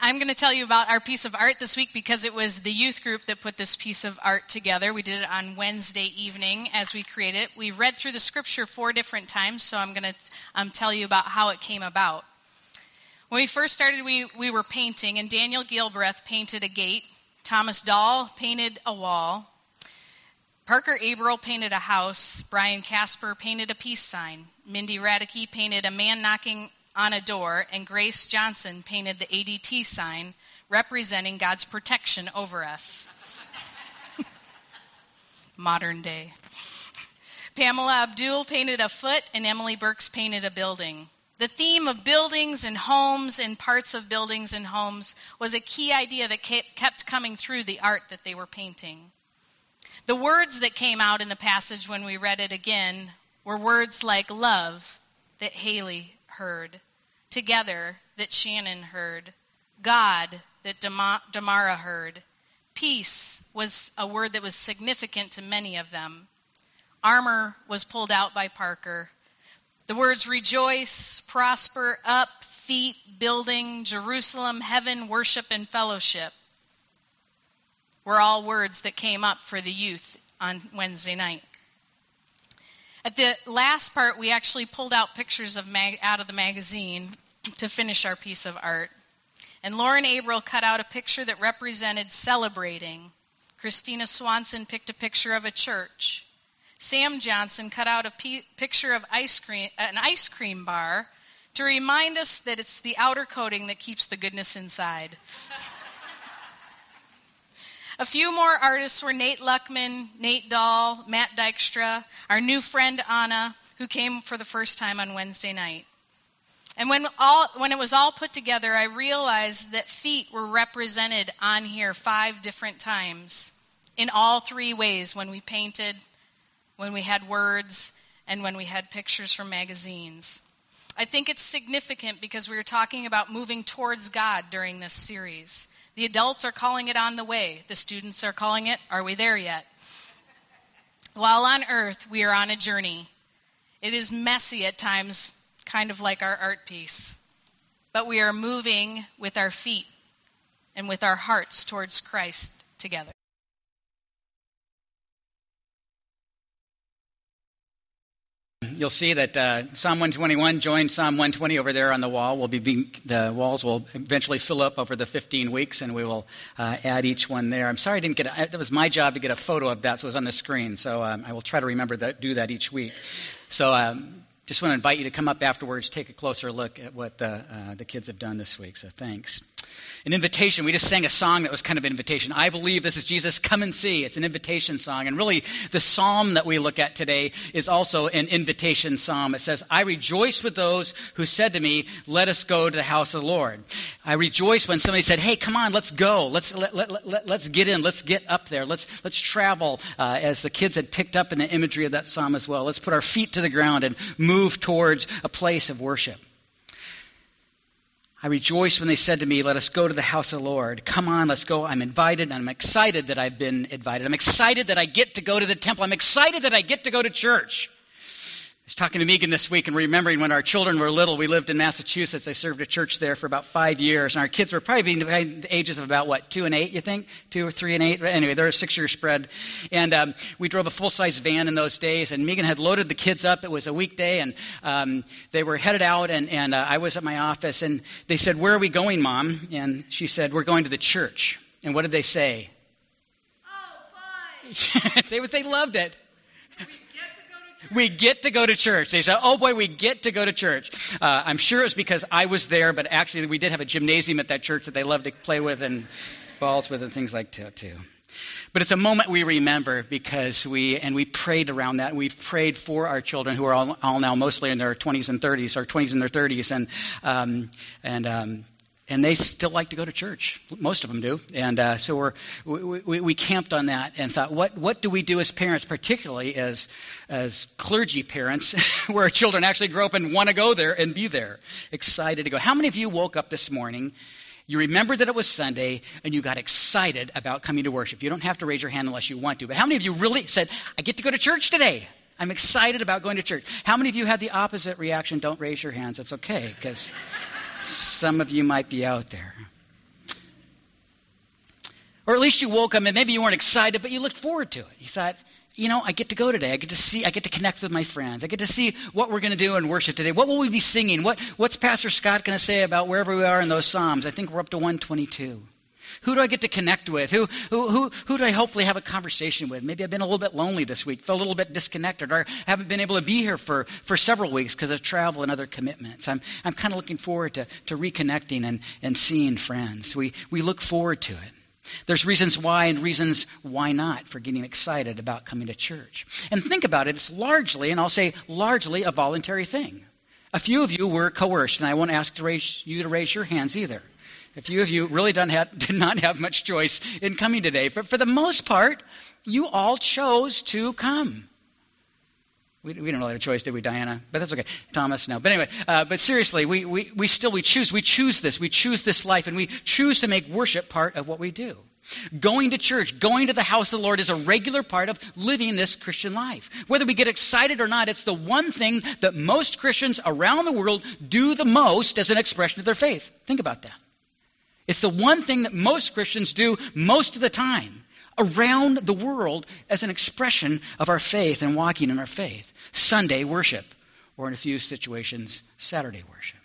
I'm going to tell you about our piece of art this week because it was the youth group that put this piece of art together. We did it on Wednesday evening as we created it. We read through the scripture 4 different times, so I'm going to tell you about how it came about. When we first started, we were painting, and Daniel Gilbreth painted a gate. Thomas Dahl painted a wall. Parker Abrell painted a house. Brian Casper painted a peace sign. Mindy Radicky painted a man knocking on a door. And Grace Johnson painted the ADT sign representing God's protection over us. Modern day. Pamela Abdul painted a foot, and Emily Burks painted a building. The theme of buildings and homes and parts of buildings and homes was a key idea that kept coming through the art that they were painting. The words that came out in the passage when we read it again were words like love that Haley heard, together that Shannon heard, God that Demara heard. Peace was a word that was significant to many of them. Armor was pulled out by Parker. The words rejoice, prosper, up, feet, building, Jerusalem, heaven, worship, and fellowship were all words that came up for the youth on Wednesday night. At the last part, we actually pulled out pictures of out of the magazine to finish our piece of art. And Lauren Abril cut out a picture that represented celebrating. Christina Swanson picked a picture of a church. Sam Johnson cut out a picture of an ice cream bar to remind us that it's the outer coating that keeps the goodness inside. A few more artists were Nate Luckman, Nate Dahl, Matt Dykstra, our new friend Anna, who came for the first time on Wednesday night. And when it was all put together, I realized that feet were represented on here 5 different times in all 3 ways: when we painted, when we had words, and when we had pictures from magazines. I think it's significant because we were talking about moving towards God during this series. The adults are calling it on the way. The students are calling it, are we there yet? While on earth, we are on a journey. It is messy at times, kind of like our art piece. But we are moving with our feet and with our hearts towards Christ together. You'll see that Psalm 121 joins Psalm 120 over there on the wall. The walls will eventually fill up over the 15 weeks, and we will add each one there. I'm sorry I didn't get it was my job to get a photo of that, so it was on the screen. So I will try to remember to do that each week. So just want to invite you to come up afterwards, take a closer look at what the kids have done this week. So thanks. An invitation. We just sang a song that was kind of an invitation. I believe this is Jesus, come and see. It's an invitation song. And really, the psalm that we look at today is also an invitation psalm. It says, I rejoice with those who said to me, let us go to the house of the Lord. I rejoice when somebody said, hey, come on, let's go. Let's get in. Let's get up there. Let's travel, as the kids had picked up in the imagery of that psalm as well. Let's put our feet to the ground and move towards a place of worship. I rejoiced when they said to me, let us go to the house of the Lord. Come on, let's go. I'm invited, and I'm excited that I've been invited. I'm excited that I get to go to the temple. I'm excited that I get to go to church. I was talking to Megan this week and remembering when our children were little. We lived in Massachusetts. I served a church there for about 5 years, and our kids were probably between the ages of about, 2 and 8, you think? 2 or 3 and 8? Anyway, they're a 6-year spread. And we drove a full-size van in those days, and Megan had loaded the kids up. It was a weekday, and they were headed out, and I was at my office, and they said, where are we going, Mom? And she said, we're going to the church. And what did they say? Oh, fine. They loved it. We get to go to church. They said, oh, boy, we get to go to church. I'm sure it was because I was there, but actually we did have a gymnasium at that church that they loved to play with and balls with and things like that, too. But it's a moment we remember because we prayed around that. We've prayed for our children who are all now mostly in their 20s and 30s, or 20s and their 30s, and they still like to go to church. Most of them do. And so we camped on that and thought, what do we do as parents, particularly as clergy parents, where our children actually grow up and want to go there and be there, excited to go. How many of you woke up this morning, you remembered that it was Sunday, and you got excited about coming to worship? You don't have to raise your hand unless you want to. But how many of you really said, I get to go to church today? I'm excited about going to church. How many of you had the opposite reaction? Don't raise your hands. That's okay, because... some of you might be out there. Or at least you woke up and maybe you weren't excited, but you looked forward to it. You thought, you know, I get to go today. I get to see, I get to connect with my friends. I get to see what we're going to do in worship today. What will we be singing? What's Pastor Scott going to say about wherever we are in those Psalms? I think we're up to 122. Who do I get to connect with? Who do I hopefully have a conversation with? Maybe I've been a little bit lonely this week, felt a little bit disconnected, or haven't been able to be here for several weeks because of travel and other commitments. I'm kind of looking forward to reconnecting and seeing friends. We look forward to it. There's reasons why and reasons why not for getting excited about coming to church. And think about it, it's largely, and I'll say largely, a voluntary thing. A few of you were coerced, and I won't ask you to raise your hands either. A few of you really did not have much choice in coming today. But for the most part, you all chose to come. We didn't really have a choice, did we, Diana? But that's okay. Thomas, no. But anyway, but seriously, we still choose. We choose this. We choose this life, and we choose to make worship part of what we do. Going to church, going to the house of the Lord is a regular part of living this Christian life. Whether we get excited or not, it's the one thing that most Christians around the world do the most as an expression of their faith. Think about that. It's the one thing that most Christians do most of the time around the world as an expression of our faith and walking in our faith. Sunday worship, or in a few situations, Saturday worship.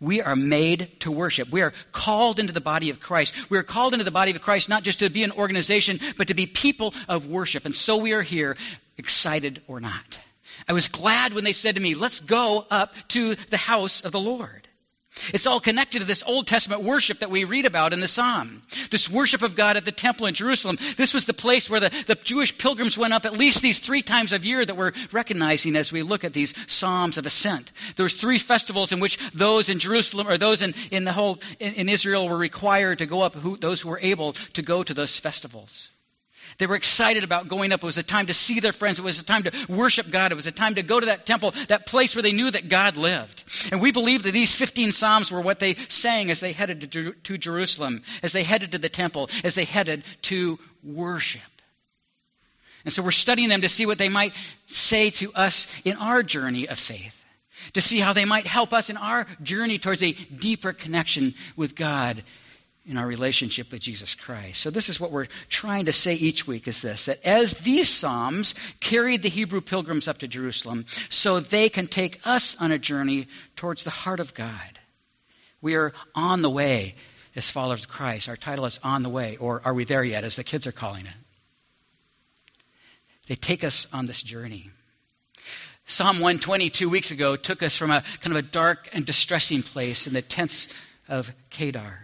We are made to worship. We are called into the body of Christ. We are called into the body of Christ not just to be an organization, but to be people of worship. And so we are here, excited or not. I was glad when they said to me, let's go up to the house of the Lord. It's all connected to this Old Testament worship that we read about in the Psalm. This worship of God at the temple in Jerusalem. This was the place where the Jewish pilgrims went up at least these 3 times a year that we're recognizing as we look at these Psalms of Ascent. There was 3 festivals in which those in Jerusalem or those in Israel were required to go up, those who were able to go to those festivals. They were excited about going up. It was a time to see their friends. It was a time to worship God. It was a time to go to that temple, that place where they knew that God lived. And we believe that these 15 Psalms were what they sang as they headed to Jerusalem, as they headed to the temple, as they headed to worship. And so we're studying them to see what they might say to us in our journey of faith, to see how they might help us in our journey towards a deeper connection with God in our relationship with Jesus Christ. So this is what we're trying to say each week is this, that as these Psalms carried the Hebrew pilgrims up to Jerusalem, so they can take us on a journey towards the heart of God. We are on the way as followers of Christ. Our title is On the Way, or Are We There Yet, as the kids are calling it. They take us on this journey. Psalm 120, 2 weeks ago, took us from a kind of a dark and distressing place in the tents of Kedar.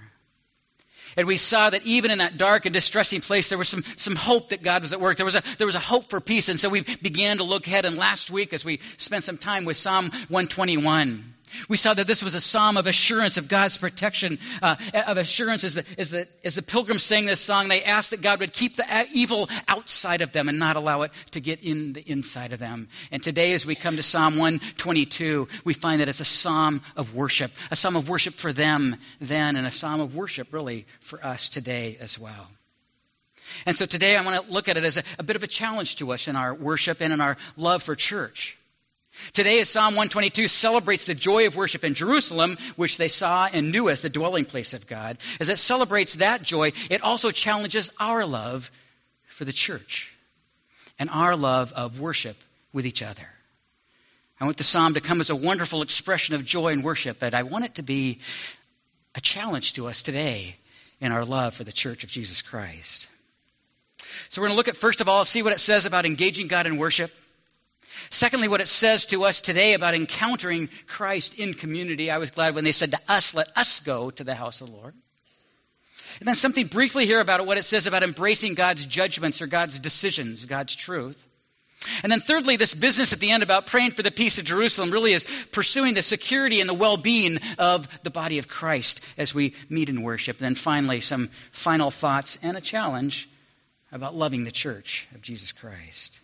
And we saw that even in that dark and distressing place, there was some hope that God was at work. There was a hope for peace. And so we began to look ahead. And last week, as we spent some time with Psalm 121, we saw that this was a psalm of assurance of God's protection, of assurance. As the pilgrims sang this song, they asked that God would keep the evil outside of them and not allow it to get in the inside of them. And today, as we come to Psalm 122, we find that it's a psalm of worship for them then, and a psalm of worship, really, for us today as well. And so today, I want to look at it as a bit of a challenge to us in our worship and in our love for church. Today, as Psalm 122 celebrates the joy of worship in Jerusalem, which they saw and knew as the dwelling place of God, as it celebrates that joy, it also challenges our love for the church and our love of worship with each other. I want the psalm to come as a wonderful expression of joy and worship, but I want it to be a challenge to us today in our love for the church of Jesus Christ. So we're going to look at, first of all, see what it says about engaging God in worship. Secondly, what it says to us today about encountering Christ in community. I was glad when they said to us, let us go to the house of the Lord. And then something briefly here about what it says about embracing God's judgments or God's decisions, God's truth. And then thirdly, this business at the end about praying for the peace of Jerusalem really is pursuing the security and the well-being of the body of Christ as we meet in worship. And then finally, some final thoughts and a challenge about loving the church of Jesus Christ.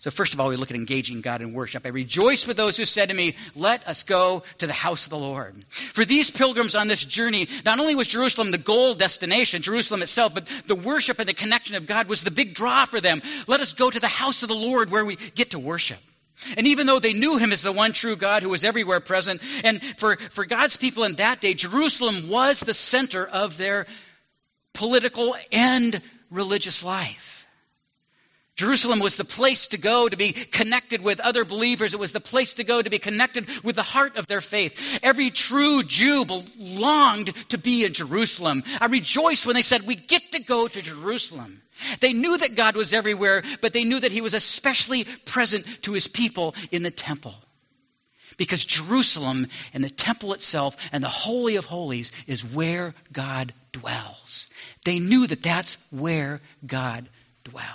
So first of all, we look at engaging God in worship. I rejoice with those who said to me, let us go to the house of the Lord. For these pilgrims on this journey, not only was Jerusalem the goal destination, Jerusalem itself, but the worship and the connection of God was the big draw for them. Let us go to the house of the Lord where we get to worship. And even though they knew him as the one true God who was everywhere present, and for God's people in that day, Jerusalem was the center of their political and religious life. Jerusalem was the place to go to be connected with other believers. It was the place to go to be connected with the heart of their faith. Every true Jew longed to be in Jerusalem. I rejoiced when they said, we get to go to Jerusalem. They knew that God was everywhere, but they knew that he was especially present to his people in the temple. Because Jerusalem and the temple itself and the Holy of Holies is where God dwells. They knew that that's where God dwells.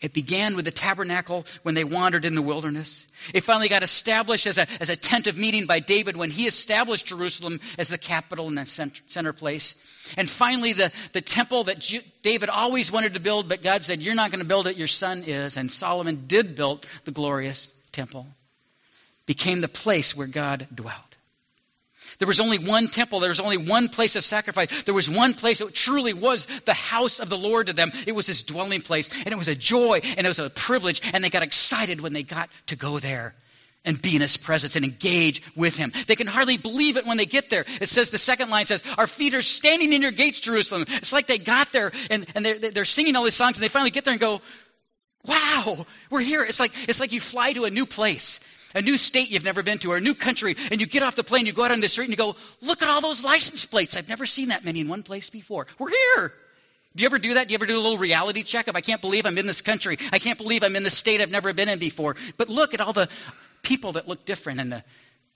It began with the tabernacle when they wandered in the wilderness. It finally got established as a tent of meeting by David when he established Jerusalem as the capital and the center place. And finally, the temple that David always wanted to build, but God said, you're not going to build it, your son is. And Solomon did build the glorious temple. Became the place where God dwelt. There was only one temple. There was only one place of sacrifice. There was one place that truly was the house of the Lord to them. It was his dwelling place, and it was a joy, and it was a privilege, and they got excited when they got to go there and be in his presence and engage with him. They can hardly believe it when they get there. It says, the second line says, our feet are standing in your gates, Jerusalem. It's like they got there, and they're singing all these songs, and they finally get there and go, wow, we're here. It's like you fly to a new place. A new state you've never been to, or a new country, and you get off the plane, you go out on the street, and you go, look at all those license plates. I've never seen that many in one place before. We're here. Do you ever do that? Do you ever do a little reality checkup? I can't believe I'm in this country. I can't believe I'm in this state I've never been in before. But look at all the people that look different, and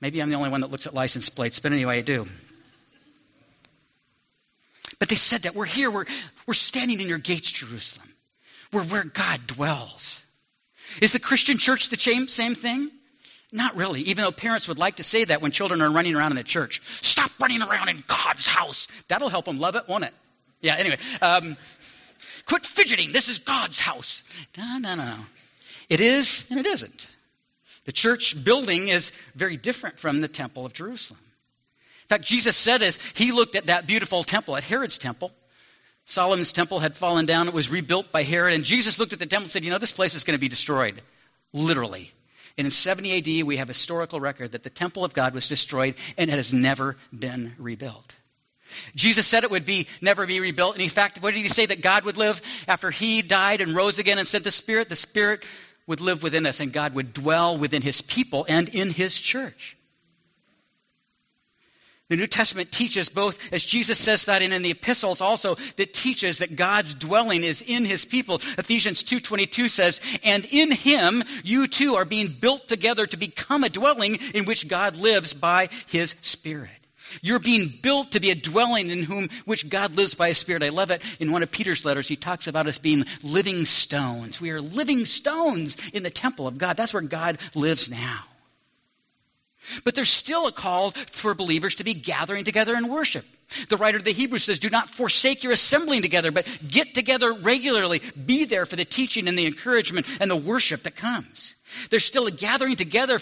maybe I'm the only one that looks at license plates, but anyway, I do. But they said that. We're here. We're standing in your gates, Jerusalem. We're where God dwells. Is the Christian church the same thing? Not really, even though parents would like to say that when children are running around in the church. Stop running around in God's house. That'll help them love it, won't it? Yeah, anyway. Quit fidgeting. This is God's house. No. It is and it isn't. The church building is very different from the temple of Jerusalem. In fact, Jesus said as he looked at that beautiful temple, at Herod's temple, Solomon's temple had fallen down. It was rebuilt by Herod. And Jesus looked at the temple and said, this place is going to be destroyed, literally. And in 70 A.D., we have a historical record that the temple of God was destroyed and it has never been rebuilt. Jesus said it would never be rebuilt. And in fact, what did he say that God would live after he died and rose again and sent the Spirit? The Spirit would live within us and God would dwell within his people and in his church. The New Testament teaches both, as Jesus says that, and in the epistles also, that teaches that God's dwelling is in his people. Ephesians 2:22 says, and in him you too are being built together to become a dwelling in which God lives by his Spirit. You're being built to be a dwelling in which God lives by his Spirit. I love it. In one of Peter's letters, he talks about us being living stones. We are living stones in the temple of God. That's where God lives now. But there's still a call for believers to be gathering together in worship. The writer of the Hebrews says, do not forsake your assembling together, but get together regularly. Be there for the teaching and the encouragement and the worship that comes. There's still a gathering together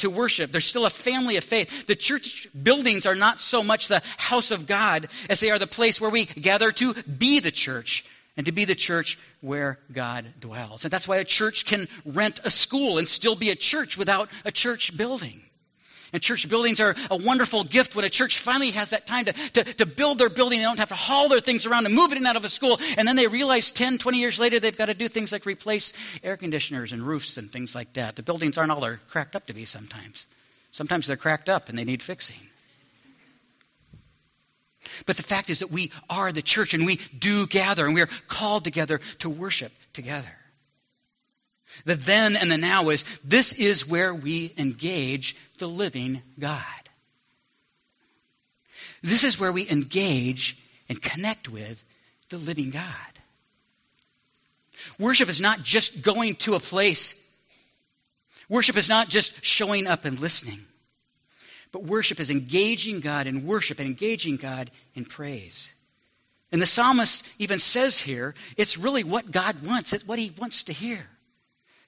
to worship. There's still a family of faith. The church buildings are not so much the house of God as they are the place where we gather to be the church. And to be the church where God dwells. And that's why a church can rent a school and still be a church without a church building. And church buildings are a wonderful gift when a church finally has that time to build their building. They don't have to haul their things around and move it in and out of a school. And then they realize 10, 20 years later, they've got to do things like replace air conditioners and roofs and things like that. The buildings aren't all they're cracked up to be sometimes. Sometimes they're cracked up and they need fixing. But the fact is that we are the church and we do gather and we are called together to worship together. The then and the now is this is where we engage the living God. This is where we engage and connect with the living God. Worship is not just going to a place. Worship is not just showing up and listening. But worship is engaging God in worship and engaging God in praise. And the psalmist even says here, it's really what God wants. It's what he wants to hear.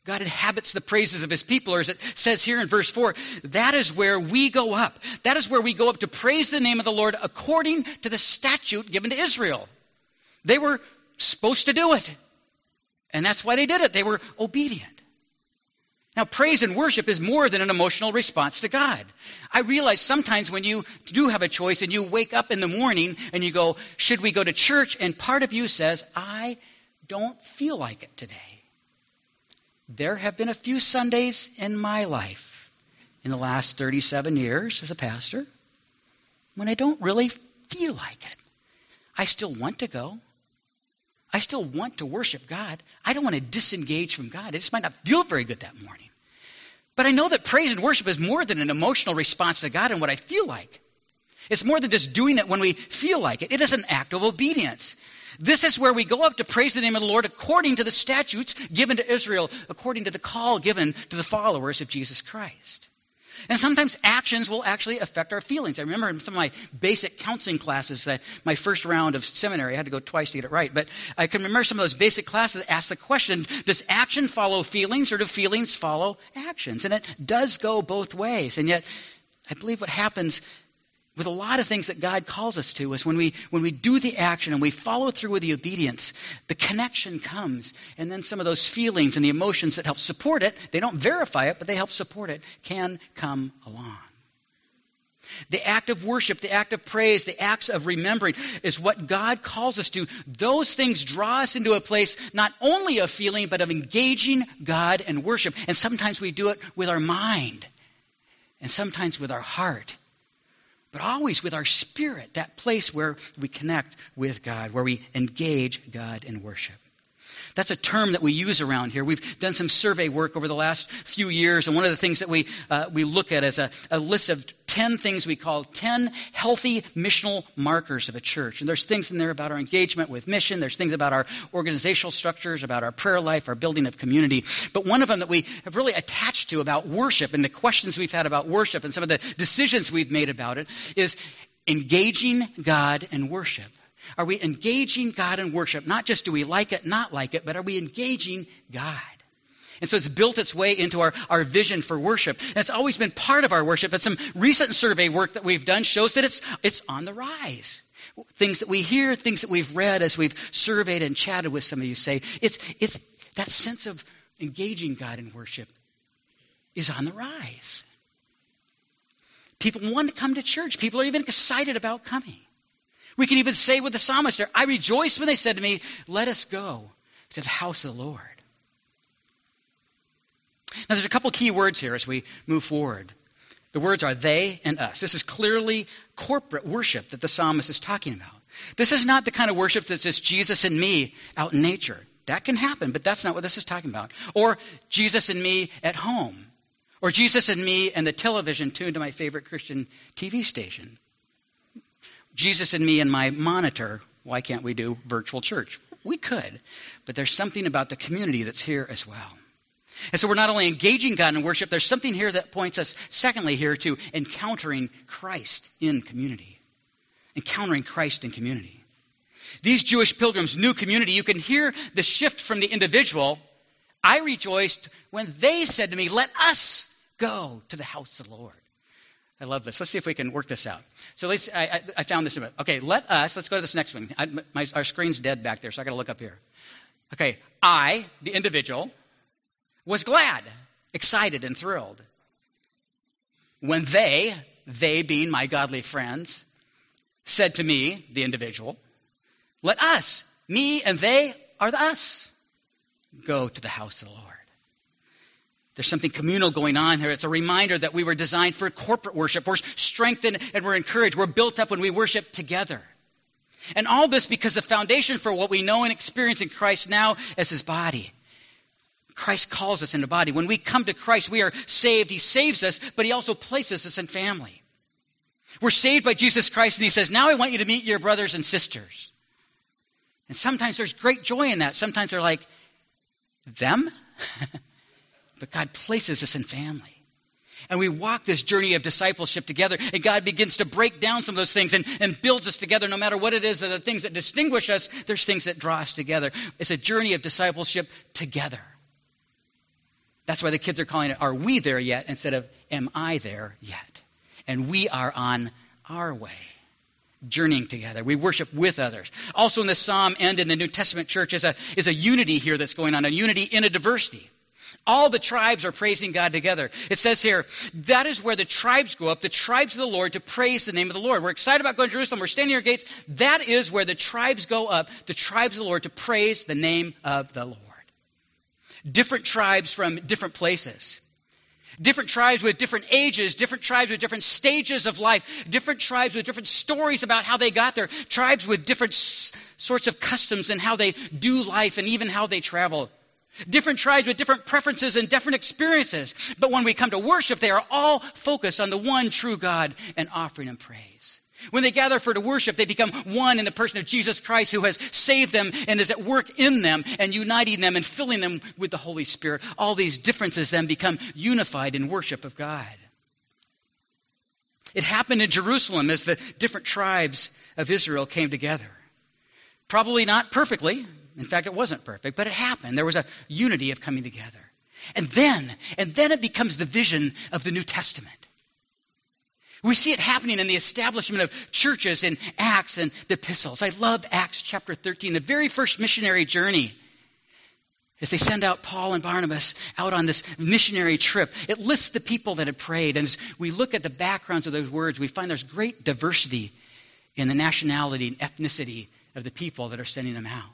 God inhabits the praises of his people, or as it says here in verse 4, that is where we go up. That is where we go up to praise the name of the Lord according to the statute given to Israel. They were supposed to do it. And that's why they did it. They were obedient. Now, praise and worship is more than an emotional response to God. I realize sometimes when you do have a choice and you wake up in the morning and you go, should we go to church? And part of you says, I don't feel like it today. There have been a few Sundays in my life in the last 37 years as a pastor when I don't really feel like it. I still want to go. I still want to worship God. I don't want to disengage from God. It just might not feel very good that morning. But I know that praise and worship is more than an emotional response to God and what I feel like. It's more than just doing it when we feel like it. It is an act of obedience. This is where we go up to praise the name of the Lord according to the statutes given to Israel, according to the call given to the followers of Jesus Christ. And sometimes actions will actually affect our feelings. I remember in some of my basic counseling classes, my first round of seminary, I had to go twice to get it right, but I can remember some of those basic classes that asked the question, does action follow feelings or do feelings follow actions? And it does go both ways. And yet, I believe what happens with a lot of things that God calls us to is when we do the action and we follow through with the obedience, the connection comes. And then some of those feelings and the emotions that help support it, they don't verify it, but they help support it, can come along. The act of worship, the act of praise, the acts of remembering is what God calls us to. Those things draw us into a place not only of feeling, but of engaging God and worship. And sometimes we do it with our mind and sometimes with our heart. But always with our spirit, that place where we connect with God, where we engage God in worship. That's a term that we use around here. We've done some survey work over the last few years, and one of the things that we look at is a list of 10 things we call 10 healthy missional markers of a church. And there's things in there about our engagement with mission. There's things about our organizational structures, about our prayer life, our building of community. But one of them that we have really attached to about worship and the questions we've had about worship and some of the decisions we've made about it is engaging God in worship. Are we engaging God in worship? Not just do we like it, not like it, but are we engaging God? And so it's built its way into our vision for worship. And it's always been part of our worship. But some recent survey work that we've done shows that it's on the rise. Things that we hear, things that we've read as we've surveyed and chatted with some of you say, it's that sense of engaging God in worship is on the rise. People want to come to church. People are even excited about coming. We can even say with the psalmist there, I rejoiced when they said to me, let us go to the house of the Lord. Now there's a couple key words here as we move forward. The words are they and us. This is clearly corporate worship that the psalmist is talking about. This is not the kind of worship that's just Jesus and me out in nature. That can happen, but that's not what this is talking about. Or Jesus and me at home. Or Jesus and me and the television tuned to my favorite Christian TV station. Jesus and me and my monitor, why can't we do virtual church? We could, but there's something about the community that's here as well. And so we're not only engaging God in worship, there's something here that points us, secondly, here to encountering Christ in community. Encountering Christ in community. These Jewish pilgrims' new community, you can hear the shift from the individual. I rejoiced when they said to me, let us go to the house of the Lord. I love this. Let's see if we can work this out. So I found this. Okay, let's go to this next one. Our screen's dead back there, so I got to look up here. Okay, I, the individual, was glad, excited, and thrilled. When they being my godly friends, said to me, the individual, let us, me and they are the us, go to the house of the Lord. There's something communal going on here. It's a reminder that we were designed for corporate worship. We're strengthened and we're encouraged. We're built up when we worship together. And all this because the foundation for what we know and experience in Christ now is his body. Christ calls us into body. When we come to Christ, we are saved. He saves us, but he also places us in family. We're saved by Jesus Christ, and he says, now I want you to meet your brothers and sisters. And sometimes there's great joy in that. Sometimes they're like, them? But God places us in family. And we walk this journey of discipleship together. And God begins to break down some of those things and builds us together. No matter what it is, there are things that distinguish us. There's things that draw us together. It's a journey of discipleship together. That's why the kids are calling it, are we there yet? Instead of, am I there yet? And we are on our way. Journeying together. We worship with others. Also in the Psalm and in the New Testament church is a unity here that's going on. A unity in a diversity. All the tribes are praising God together. It says here, that is where the tribes go up, the tribes of the Lord, to praise the name of the Lord. We're excited about going to Jerusalem. We're standing in your gates. That is where the tribes go up, the tribes of the Lord, to praise the name of the Lord. Different tribes from different places. Different tribes with different ages, different tribes with different stages of life, different tribes with different stories about how they got there, tribes with different sorts of customs and how they do life and even how they travel. Different tribes with different preferences and different experiences. But when we come to worship, they are all focused on the one true God and offering Him praise. When they gather for to worship, they become one in the person of Jesus Christ, who has saved them and is at work in them and uniting them and filling them with the Holy Spirit. All these differences then become unified in worship of God. It happened in Jerusalem as the different tribes of Israel came together. Probably not perfectly. In fact, it wasn't perfect, but it happened. There was a unity of coming together. And then it becomes the vision of the New Testament. We see it happening in the establishment of churches in Acts and the epistles. I love Acts chapter 13, the very first missionary journey. As they send out Paul and Barnabas out on this missionary trip, it lists the people that had prayed. And as we look at the backgrounds of those words, we find there's great diversity in the nationality and ethnicity of the people that are sending them out.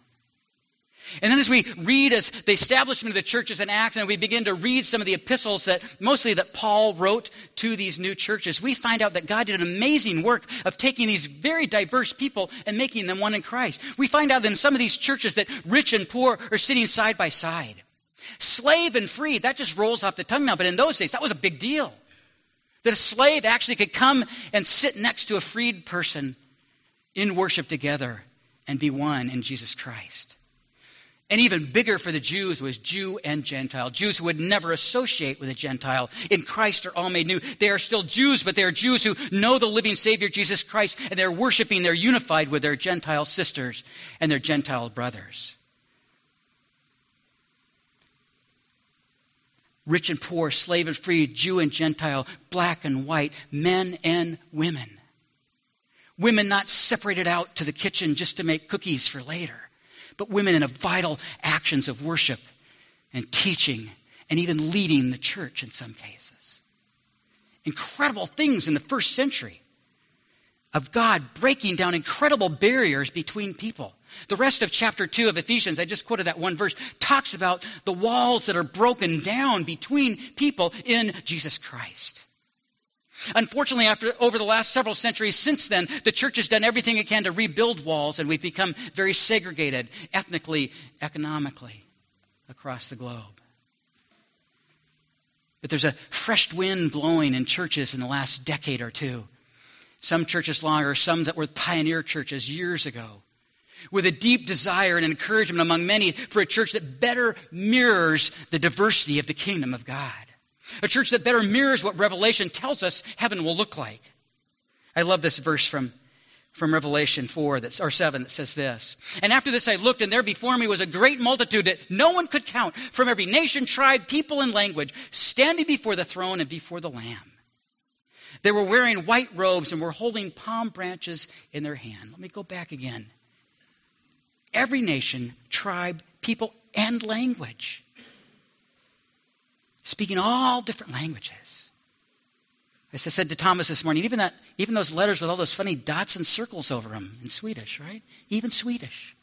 And then as we read as the establishment of the churches in Acts, and we begin to read some of the epistles that mostly that Paul wrote to these new churches, we find out that God did an amazing work of taking these very diverse people and making them one in Christ. We find out in some of these churches that rich and poor are sitting side by side. Slave and free, that just rolls off the tongue now, but in those days that was a big deal. That a slave actually could come and sit next to a freed person in worship together and be one in Jesus Christ. And even bigger for the Jews was Jew and Gentile. Jews who would never associate with a Gentile. In Christ are all made new. They are still Jews, but they are Jews who know the living Savior, Jesus Christ, and they're worshiping. They're unified with their Gentile sisters and their Gentile brothers. Rich and poor, slave and free, Jew and Gentile, black and white, men and women. Women not separated out to the kitchen just to make cookies for later. But women in a vital actions of worship and teaching and even leading the church in some cases. Incredible things in the first century of God breaking down incredible barriers between people. The rest of chapter 2 of Ephesians, I just quoted that one verse, talks about the walls that are broken down between people in Jesus Christ. Unfortunately, over the last several centuries since then, the church has done everything it can to rebuild walls, and we've become very segregated ethnically, economically across the globe. But there's a fresh wind blowing in churches in the last decade or two. Some churches longer, some that were pioneer churches years ago, with a deep desire and encouragement among many for a church that better mirrors the diversity of the kingdom of God. A church that better mirrors what Revelation tells us heaven will look like. I love this verse from Revelation 4 or 7 that says this. And after this I looked, and there before me was a great multitude that no one could count, from every nation, tribe, people, and language, standing before the throne and before the Lamb. They were wearing white robes and were holding palm branches in their hand. Let me go back again. Every nation, tribe, people, and language. Speaking all different languages. As I said to Thomas this morning, even those letters with all those funny dots and circles over them in Swedish, right? Even Swedish.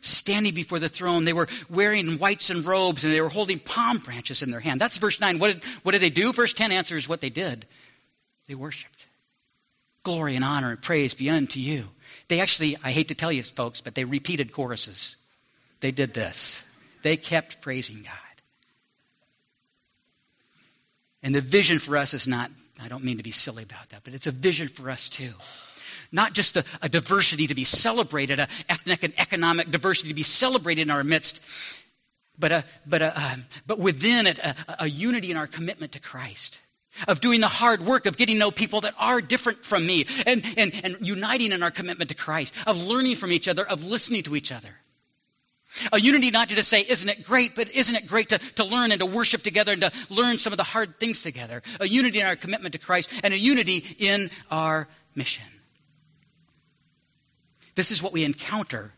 Standing before the throne, they were wearing whites and robes, and they were holding palm branches in their hand. That's verse 9. What did they do? Verse 10 answers what they did. They worshiped. Glory and honor and praise be unto you. They actually, I hate to tell you folks, but they repeated choruses. They did this. They kept praising God. And the vision for us is not, I don't mean to be silly about that, but it's a vision for us too. Not just a diversity to be celebrated, an ethnic and economic diversity to be celebrated in our midst, but within it, a unity in our commitment to Christ. Of doing the hard work of getting to know people that are different from me and uniting in our commitment to Christ. Of learning from each other, of listening to each other. A unity not to just say, isn't it great, but isn't it great to learn and to worship together and to learn some of the hard things together. A unity in our commitment to Christ and a unity in our mission. This is what we encounter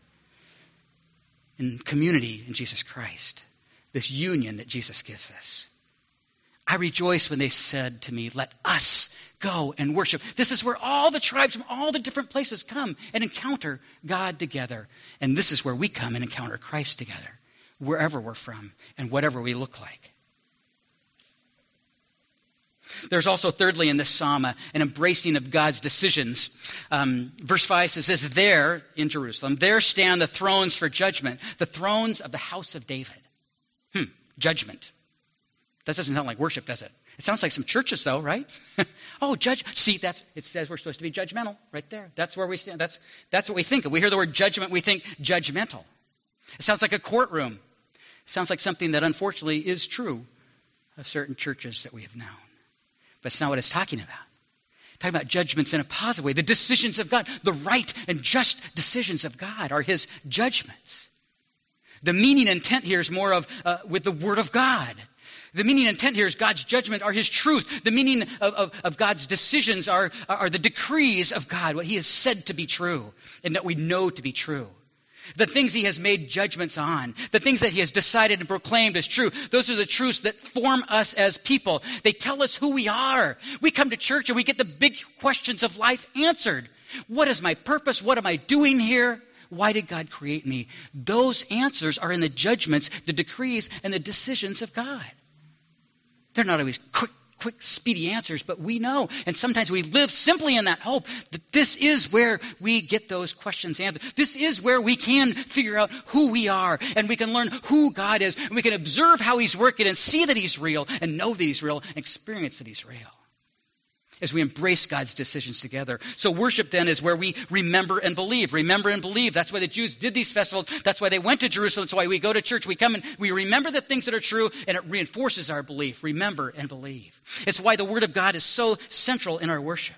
and community in Jesus Christ, this union that Jesus gives us. I rejoiced when they said to me, let us go and worship. This is where all the tribes from all the different places come and encounter God together. And this is where we come and encounter Christ together, wherever we're from and whatever we look like. There's also, thirdly, in this psalm, an embracing of God's decisions. Verse 5 says this, there, in Jerusalem, there stand the thrones for judgment, the thrones of the house of David. Judgment. That doesn't sound like worship, does it? It sounds like some churches, though, right? See, it says we're supposed to be judgmental right there. That's where we stand. That's what we think. If we hear the word judgment, we think judgmental. It sounds like a courtroom. It sounds like something that unfortunately is true of certain churches that we have known. But it's not what it's talking about. It's talking about judgments in a positive way. The decisions of God, the right and just decisions of God are his judgments. The meaning and intent here is more of with the word of God. The meaning and intent here is God's judgment are his truth. The meaning of God's decisions are the decrees of God, what he has said to be true and that we know to be true. The things he has made judgments on, the things that he has decided and proclaimed as true, those are the truths that form us as people. They tell us who we are. We come to church and we get the big questions of life answered. What is my purpose? What am I doing here? Why did God create me? Those answers are in the judgments, the decrees, and the decisions of God. They're not always quick, speedy answers, but we know. And sometimes we live simply in that hope that this is where we get those questions answered. This is where we can figure out who we are, and we can learn who God is, and we can observe how he's working and see that he's real and know that he's real and experience that he's real as we embrace God's decisions together. So worship then is where we remember and believe. Remember and believe. That's why the Jews did these festivals. That's why they went to Jerusalem. That's why we go to church. We come and we remember the things that are true, and it reinforces our belief. Remember and believe. It's why the word of God is so central in our worship.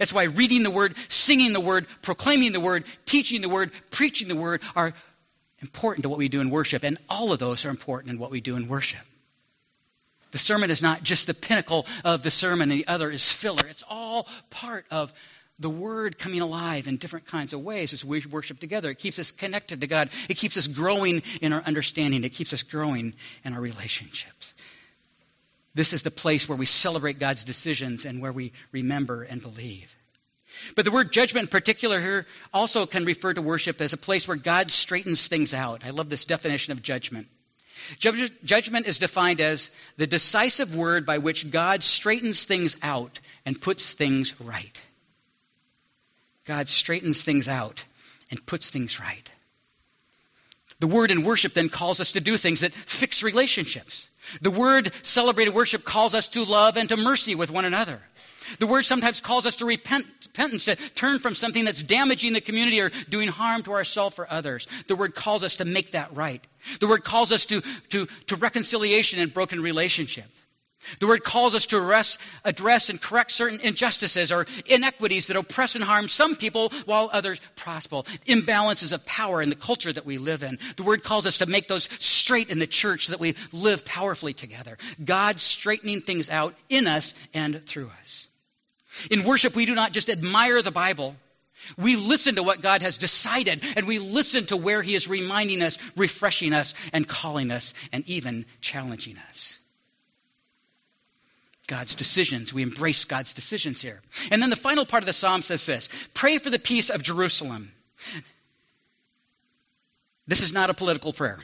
It's why reading the word, singing the word, proclaiming the word, teaching the word, preaching the word are important to what we do in worship, and all of those are important in what we do in worship. The sermon is not just the pinnacle of the sermon and the other is filler. It's all part of the word coming alive in different kinds of ways as we worship together. It keeps us connected to God. It keeps us growing in our understanding. It keeps us growing in our relationships. This is the place where we celebrate God's decisions and where we remember and believe. But the word judgment in particular here also can refer to worship as a place where God straightens things out. I love this definition of judgment. Judgment is defined as the decisive word by which God straightens things out and puts things right. God straightens things out and puts things right. The word in worship then calls us to do things that fix relationships. The word celebrated worship calls us to love and to mercy with one another. The word sometimes calls us to repentance, to turn from something that's damaging the community or doing harm to ourselves or others. The word calls us to make that right. The word calls us to reconciliation in broken relationship. The word calls us to address and correct certain injustices or inequities that oppress and harm some people while others prosper. Imbalances of power in the culture that we live in. The word calls us to make those straight in the church so that we live powerfully together. God straightening things out in us and through us. In worship, we do not just admire the Bible. We listen to what God has decided, and we listen to where he is reminding us, refreshing us, and calling us, and even challenging us. God's decisions. We embrace God's decisions here. And then the final part of the psalm says this, pray for the peace of Jerusalem. This is not a political prayer.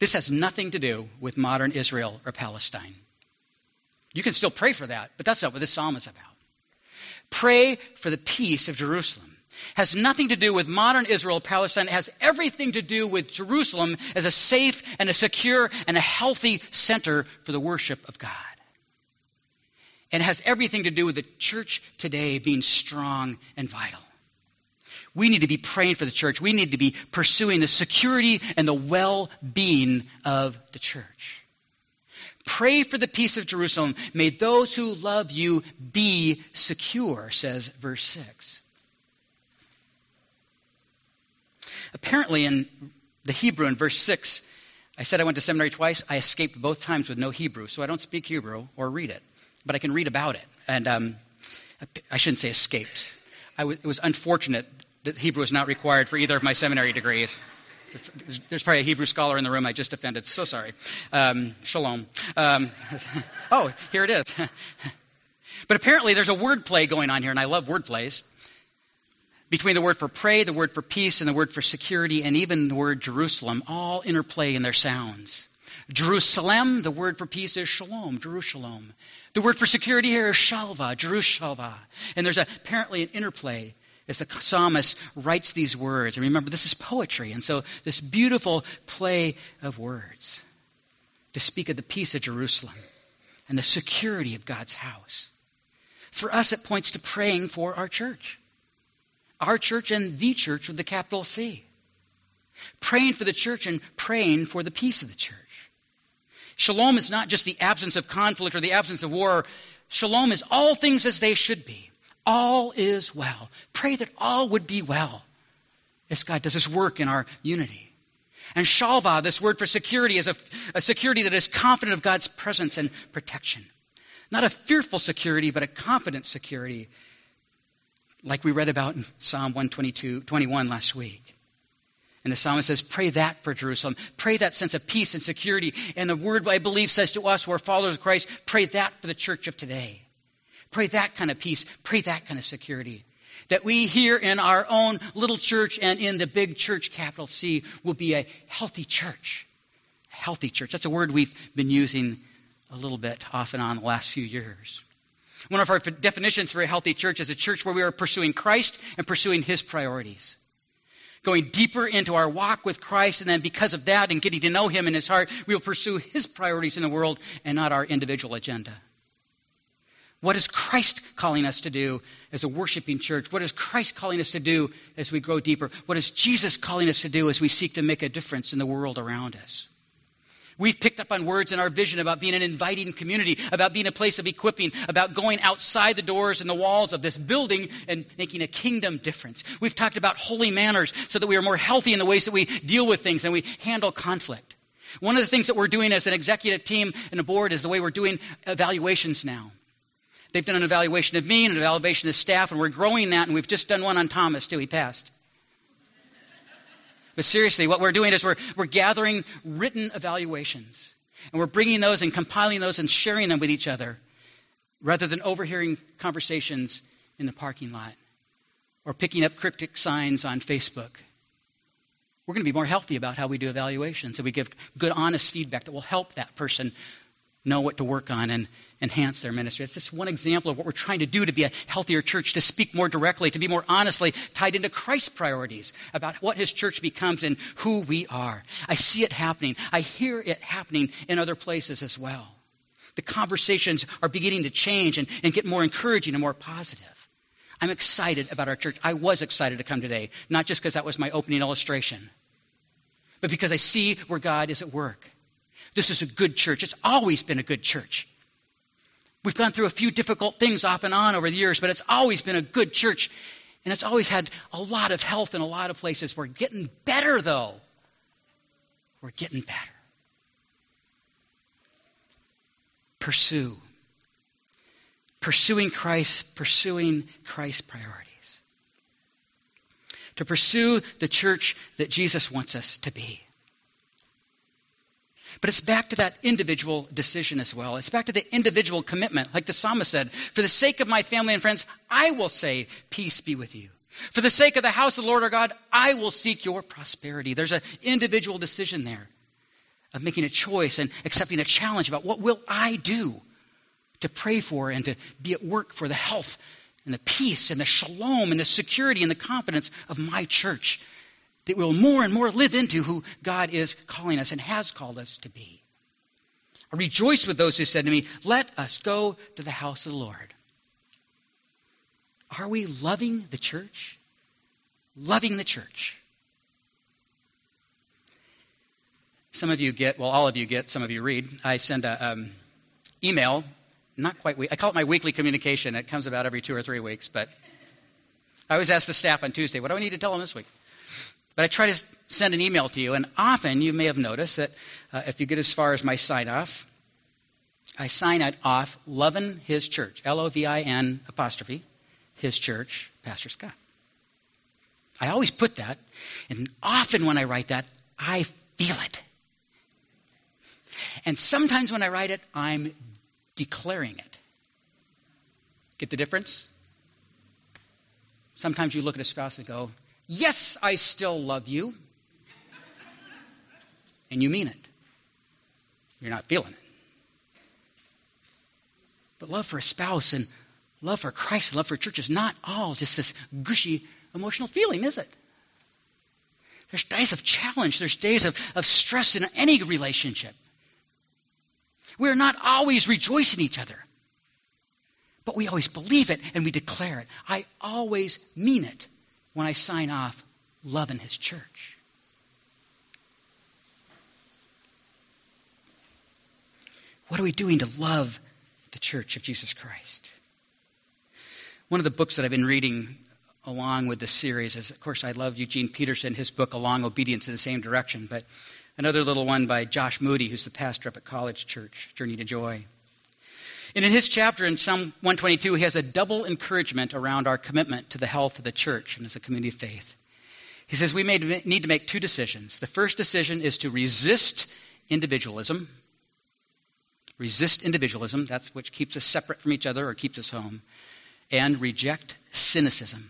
This has nothing to do with modern Israel or Palestine. You can still pray for that, but that's not what this psalm is about. Pray for the peace of Jerusalem. Has nothing to do with modern Israel, Palestine. It has everything to do with Jerusalem as a safe and a secure and a healthy center for the worship of God. And it has everything to do with the church today being strong and vital. We need to be praying for the church. We need to be pursuing the security and the well-being of the church. Pray for the peace of Jerusalem. May those who love you be secure, says verse 6. Apparently in the Hebrew in verse 6, I said I went to seminary twice. I escaped both times with no Hebrew, so I don't speak Hebrew or read it, but I can read about it. And I shouldn't say escaped. It was unfortunate that Hebrew was not required for either of my seminary degrees. There's probably a Hebrew scholar in the room I just offended. So sorry. Shalom. Oh, here it is. But apparently there's a word play going on here, and I love word plays, between the word for pray, the word for peace, and the word for security, and even the word Jerusalem, all interplay in their sounds. Jerusalem, the word for peace is shalom, Jerusalem. The word for security here is shalva, Jerushalva. And there's apparently an interplay as the psalmist writes these words. And remember, this is poetry, and so this beautiful play of words to speak of the peace of Jerusalem and the security of God's house. For us, it points to praying for our church. Our church and the church with the capital C. Praying for the church and praying for the peace of the church. Shalom is not just the absence of conflict or the absence of war. Shalom is all things as they should be. All is well. Pray that all would be well as God does his work in our unity. And shalva, this word for security, is a security that is confident of God's presence and protection. Not a fearful security, but a confident security, like we read about in Psalm 121 last week. And the psalmist says, pray that for Jerusalem. Pray that sense of peace and security. And the word, I believe, says to us who are followers of Christ, pray that for the church of today. Pray that kind of peace. Pray that kind of security. That we here in our own little church and in the big church, capital C, will be a healthy church. A healthy church. That's a word we've been using a little bit off and on the last few years. One of our definitions for a healthy church is a church where we are pursuing Christ and pursuing his priorities. Going deeper into our walk with Christ, and then because of that and getting to know him in his heart, we will pursue his priorities in the world and not our individual agenda. What is Christ calling us to do as a worshiping church? What is Christ calling us to do as we grow deeper? What is Jesus calling us to do as we seek to make a difference in the world around us? We've picked up on words in our vision about being an inviting community, about being a place of equipping, about going outside the doors and the walls of this building and making a kingdom difference. We've talked about holy manners so that we are more healthy in the ways that we deal with things and we handle conflict. One of the things that we're doing as an executive team and a board is the way we're doing evaluations now. They've done an evaluation of me and an evaluation of staff, and we're growing that, and we've just done one on Thomas, too. He passed. But seriously, what we're doing is we're gathering written evaluations, and we're bringing those and compiling those and sharing them with each other rather than overhearing conversations in the parking lot or picking up cryptic signs on Facebook. We're going to be more healthy about how we do evaluations, and we give good, honest feedback that will help that person know what to work on and enhance their ministry. It's just one example of what we're trying to do to be a healthier church, to speak more directly, to be more honestly tied into Christ's priorities about what his church becomes and who we are. I see it happening. I hear it happening in other places as well. The conversations are beginning to change and get more encouraging and more positive. I'm excited about our church. I was excited to come today, not just because that was my opening illustration, but because I see where God is at work. This is a good church. It's always been a good church. We've gone through a few difficult things off and on over the years, but it's always been a good church, and it's always had a lot of health in a lot of places. We're getting better, though. We're getting better. Pursue. Pursuing Christ's priorities. To pursue the church that Jesus wants us to be. But it's back to that individual decision as well. It's back to the individual commitment. Like the psalmist said, for the sake of my family and friends, I will say, peace be with you. For the sake of the house of the Lord our God, I will seek your prosperity. There's an individual decision there of making a choice and accepting a challenge about what will I do to pray for and to be at work for the health and the peace and the shalom and the security and the confidence of my church that we'll more and more live into who God is calling us and has called us to be. I rejoice with those who said to me, let us go to the house of the Lord. Are we loving the church? Loving the church. Some of you get, well, all of you get, some of you read. I send a email, not quite weekly. I call it my weekly communication. It comes about every 2 or 3 weeks, but I always ask the staff on Tuesday, what do I need to tell them this week? But I try to send an email to you, and often you may have noticed that if you get as far as my sign-off, I sign it off, lovin' his church, L-O-V-I-N apostrophe, his church, Pastor Scott. I always put that, and often when I write that, I feel it. And sometimes when I write it, I'm declaring it. Get the difference? Sometimes you look at a spouse and go, yes, I still love you. And you mean it. You're not feeling it. But love for a spouse and love for Christ, love for church is not all just this gushy emotional feeling, is it? There's days of challenge. There's days of stress in any relationship. We're not always rejoicing in each other. But we always believe it and we declare it. I always mean it when I sign off love in his church. What are we doing to love the Church of Jesus Christ? One of the books that I've been reading along with this series is, of course, I love Eugene Peterson, his book, Along Obedience in the Same Direction, but another little one by Josh Moody, who's the pastor up at College Church, Journey to Joy. And in his chapter in Psalm 122, he has a double encouragement around our commitment to the health of the church and as a community of faith. He says we may need to make two decisions. The first decision is to resist individualism. Resist individualism, that's what keeps us separate from each other or keeps us home, and reject cynicism.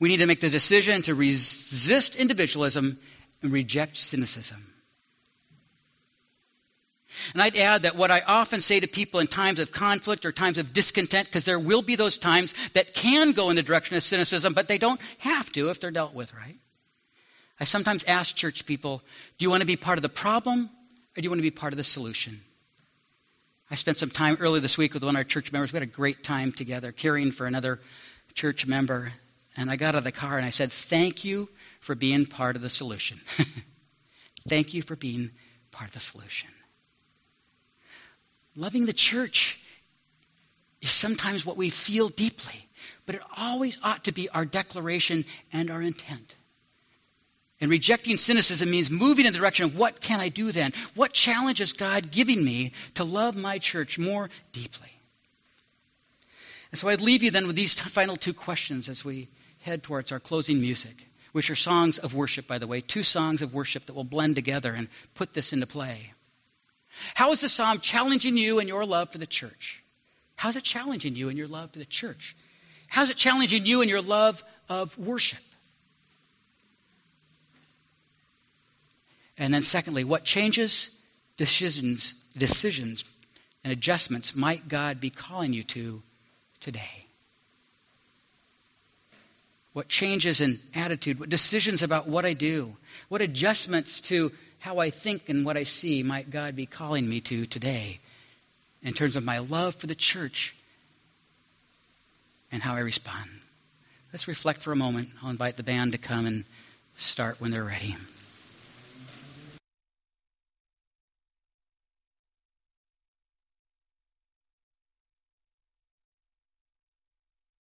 We need to make the decision to resist individualism and reject cynicism. And I'd add that what I often say to people in times of conflict or times of discontent, because there will be those times that can go in the direction of cynicism, but they don't have to if they're dealt with, right? I sometimes ask church people, do you want to be part of the problem or do you want to be part of the solution? I spent some time earlier this week with one of our church members. We had a great time together, caring for another church member. And I got out of the car and I said, thank you for being part of the solution. Thank you for being part of the solution. Loving the church is sometimes what we feel deeply, but it always ought to be our declaration and our intent. And rejecting cynicism means moving in the direction of what can I do then? What challenge is God giving me to love my church more deeply? And so I'd leave you then with these final two questions as we head towards our closing music, which are songs of worship, by the way, two songs of worship that will blend together and put this into play. How is the psalm challenging you in your love for the church? How is it challenging you in your love for the church? How is it challenging you in your love of worship? And then secondly, what changes, decisions, and adjustments might God be calling you to today? What changes in attitude, what decisions about what I do, what adjustments to how I think and what I see might God be calling me to today in terms of my love for the church and how I respond? Let's reflect for a moment. I'll invite the band to come and start when they're ready.